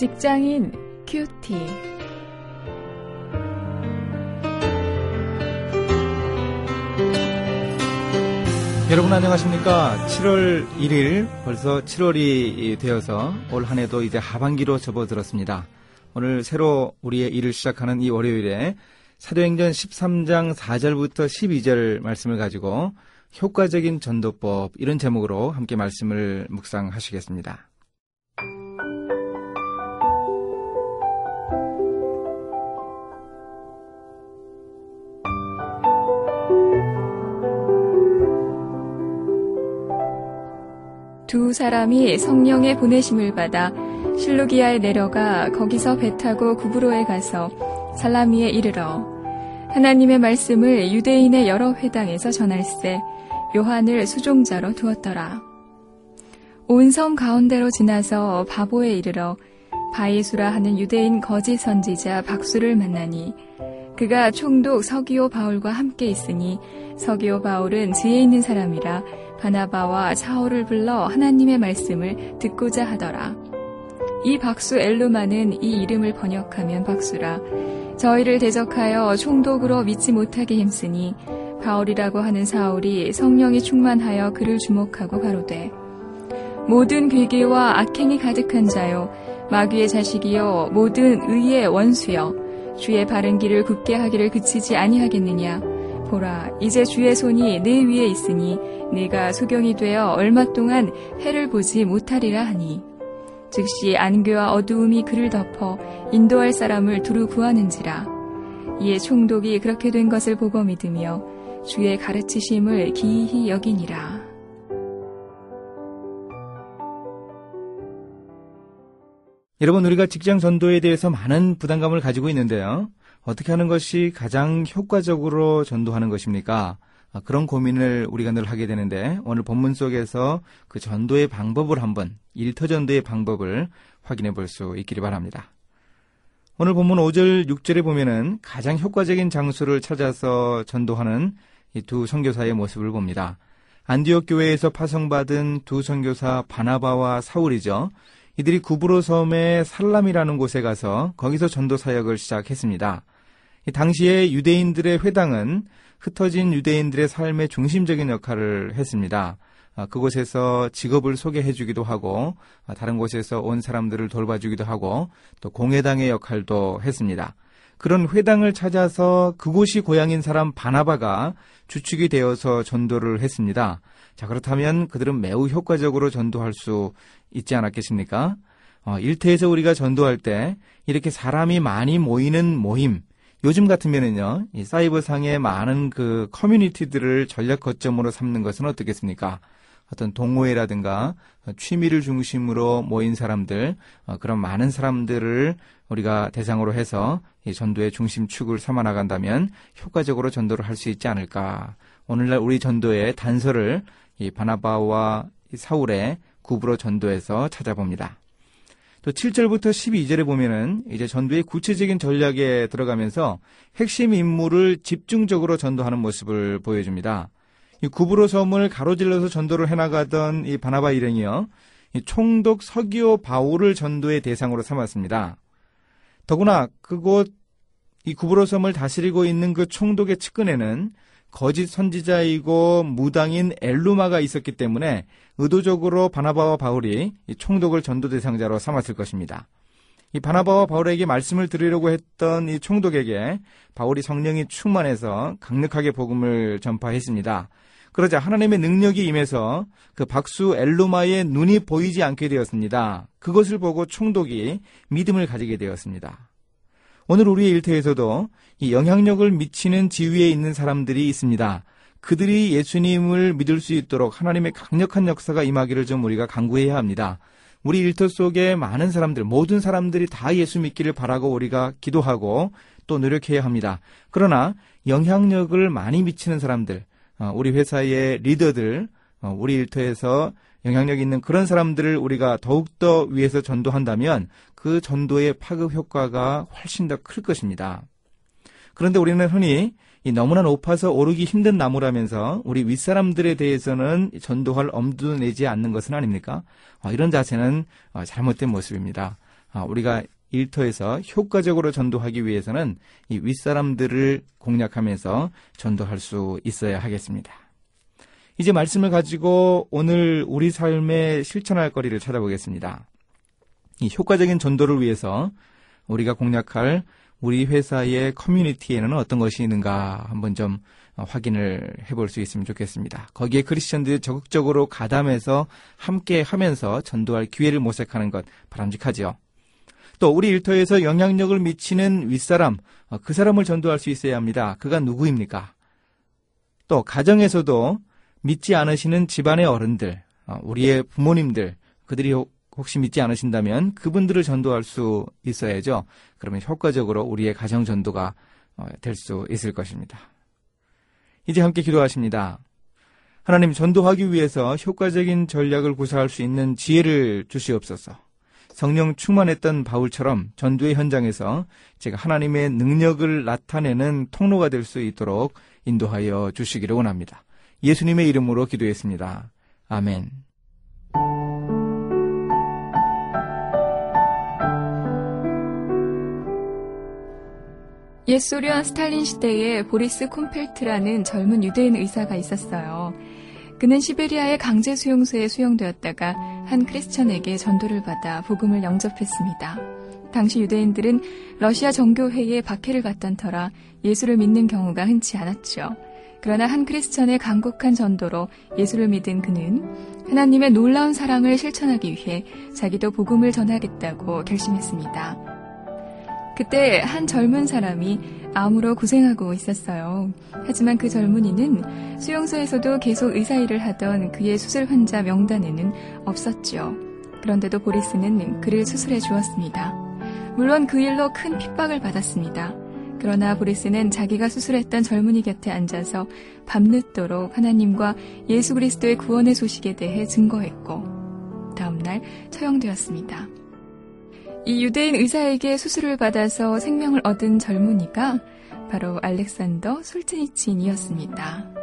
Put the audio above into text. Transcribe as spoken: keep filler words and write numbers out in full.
직장인 큐티. 여러분 안녕하십니까? 칠월 일일 벌써 칠월이 되어서 올 한 해도 이제 하반기로 접어들었습니다. 오늘 새로 우리의 일을 시작하는 이 월요일에 사도행전 십삼장 사절부터 십이절 말씀을 가지고 효과적인 전도법, 이런 제목으로 함께 말씀을 묵상하시겠습니다. 두 사람이 성령의 보내심을 받아 실루기아에 내려가 거기서 배 타고 구브로에 가서 살라미에 이르러 하나님의 말씀을 유대인의 여러 회당에서 전할세 요한을 수종자로 두었더라. 온 섬 가운데로 지나서 바보에 이르러 바이수라 하는 유대인 거짓 선지자 박수를 만나니 그가 총독 서기오 바울과 함께 있으니 서기오 바울은 지혜 있는 사람이라 바나바와 사울을 불러 하나님의 말씀을 듣고자 하더라. 이 박수 엘루마는 이 이름을 번역하면 박수라. 저희를 대적하여 총독으로 믿지 못하게 힘쓰니 바울이라고 하는 사울이 성령이 충만하여 그를 주목하고 가로되 모든 괴계와 악행이 가득한 자요 마귀의 자식이요 모든 의의 원수여 주의 바른 길을 굳게 하기를 그치지 아니하겠느냐. 보라, 이제 주의 손이 내 위에 있으니 네가 소경이 되어 얼마 동안 해를 보지 못하리라 하니 즉시 안개와 어두움이 그를 덮어 인도할 사람을 두루 구하는지라. 이에 총독이 그렇게 된 것을 보고 믿으며 주의 가르치심을 기이히 여기니라. 여러분, 우리가 직장 전도에 대해서 많은 부담감을 가지고 있는데요. 어떻게 하는 것이 가장 효과적으로 전도하는 것입니까? 그런 고민을 우리가 늘 하게 되는데, 오늘 본문 속에서 그 전도의 방법을 한번, 일터 전도의 방법을 확인해 볼 수 있기를 바랍니다. 오늘 본문 오절 육절에 보면은 가장 효과적인 장소를 찾아서 전도하는 이 두 선교사의 모습을 봅니다. 안디옥 교회에서 파송받은 두 선교사 바나바와 사울이죠. 이들이 구브로 섬의 살람이라는 곳에 가서 거기서 전도 사역을 시작했습니다. 당시에 유대인들의 회당은 흩어진 유대인들의 삶의 중심적인 역할을 했습니다. 그곳에서 직업을 소개해주기도 하고 다른 곳에서 온 사람들을 돌봐주기도 하고 또 공회당의 역할도 했습니다. 그런 회당을 찾아서 그곳이 고향인 사람 바나바가 주축이 되어서 전도를 했습니다. 자, 그렇다면 그들은 매우 효과적으로 전도할 수 있지 않았겠습니까? 어, 일터에서 우리가 전도할 때 이렇게 사람이 많이 모이는 모임, 요즘 같으면은요, 이 사이버상의 많은 그 커뮤니티들을 전략 거점으로 삼는 것은 어떻겠습니까? 어떤 동호회라든가 취미를 중심으로 모인 사람들, 그런 많은 사람들을 우리가 대상으로 해서 이 전도의 중심축을 삼아 나간다면 효과적으로 전도를 할 수 있지 않을까. 오늘날 우리 전도의 단서를 이 바나바와 사울의 구브로 전도에서 찾아봅니다. 또 칠절부터 십이절에 보면은 이제 전도의 구체적인 전략에 들어가면서 핵심 인물을 집중적으로 전도하는 모습을 보여줍니다. 이 구브로 섬을 가로질러서 전도를 해나가던 이 바나바 일행이요, 이 총독 서기오 바울을 전도의 대상으로 삼았습니다. 더구나 그곳 이 구브로 섬을 다스리고 있는 그 총독의 측근에는 거짓 선지자이고 무당인 엘루마가 있었기 때문에 의도적으로 바나바와 바울이 이 총독을 전도 대상자로 삼았을 것입니다. 이 바나바와 바울에게 말씀을 드리려고 했던 이 총독에게 바울이 성령이 충만해서 강력하게 복음을 전파했습니다. 그러자 하나님의 능력이 임해서 그 박수 엘루마의 눈이 보이지 않게 되었습니다. 그것을 보고 총독이 믿음을 가지게 되었습니다. 오늘 우리의 일터에서도 이 영향력을 미치는 지위에 있는 사람들이 있습니다. 그들이 예수님을 믿을 수 있도록 하나님의 강력한 역사가 임하기를 좀 우리가 간구해야 합니다. 우리 일터 속에 많은 사람들, 모든 사람들이 다 예수 믿기를 바라고 우리가 기도하고 또 노력해야 합니다. 그러나 영향력을 많이 미치는 사람들, 우리 회사의 리더들, 우리 일터에서 영향력 있는 그런 사람들을 우리가 더욱더 위해서 전도한다면 그 전도의 파급 효과가 훨씬 더 클 것입니다. 그런데 우리는 흔히 이 너무나 높아서 오르기 힘든 나무라면서 우리 윗사람들에 대해서는 전도할 엄두도 내지 않는 것은 아닙니까? 이런 자세는 잘못된 모습입니다. 우리가 일터에서 효과적으로 전도하기 위해서는 이 윗사람들을 공략하면서 전도할 수 있어야 하겠습니다. 이제 말씀을 가지고 오늘 우리 삶에 실천할 거리를 찾아보겠습니다. 이 효과적인 전도를 위해서 우리가 공략할 우리 회사의 커뮤니티에는 어떤 것이 있는가 한번 좀 확인을 해볼 수 있으면 좋겠습니다. 거기에 크리스천들이 적극적으로 가담해서 함께 하면서 전도할 기회를 모색하는 것 바람직하지요. 또 우리 일터에서 영향력을 미치는 윗사람, 그 사람을 전도할 수 있어야 합니다. 그가 누구입니까? 또 가정에서도 믿지 않으시는 집안의 어른들, 우리의 부모님들, 그들이 혹시 믿지 않으신다면 그분들을 전도할 수 있어야죠. 그러면 효과적으로 우리의 가정 전도가 될 수 있을 것입니다. 이제 함께 기도하십니다. 하나님, 전도하기 위해서 효과적인 전략을 구사할 수 있는 지혜를 주시옵소서. 성령 충만했던 바울처럼 전도의 현장에서 제가 하나님의 능력을 나타내는 통로가 될 수 있도록 인도하여 주시기를 원합니다. 예수님의 이름으로 기도했습니다. 아멘. 옛 소련 스탈린 시대에 보리스 콤펠트라는 젊은 유대인 의사가 있었어요. 그는 시베리아의 강제 수용소에 수용되었다가 한 크리스천에게 전도를 받아 복음을 영접했습니다. 당시 유대인들은 러시아 정교회의 박해를 받던 터라 예수를 믿는 경우가 흔치 않았죠. 그러나 한 크리스천의 간곡한 전도로 예수를 믿은 그는 하나님의 놀라운 사랑을 실천하기 위해 자기도 복음을 전하겠다고 결심했습니다. 그때 한 젊은 사람이 암으로 고생하고 있었어요. 하지만 그 젊은이는 수용소에서도 계속 의사 일을 하던 그의 수술 환자 명단에는 없었죠. 그런데도 보리스는 그를 수술해 주었습니다. 물론 그 일로 큰 핍박을 받았습니다. 그러나 보리스는 자기가 수술했던 젊은이 곁에 앉아서 밤늦도록 하나님과 예수 그리스도의 구원의 소식에 대해 증거했고 다음날 처형되었습니다. 이 유대인 의사에게 수술을 받아서 생명을 얻은 젊은이가 바로 알렉산더 솔트니친이었습니다.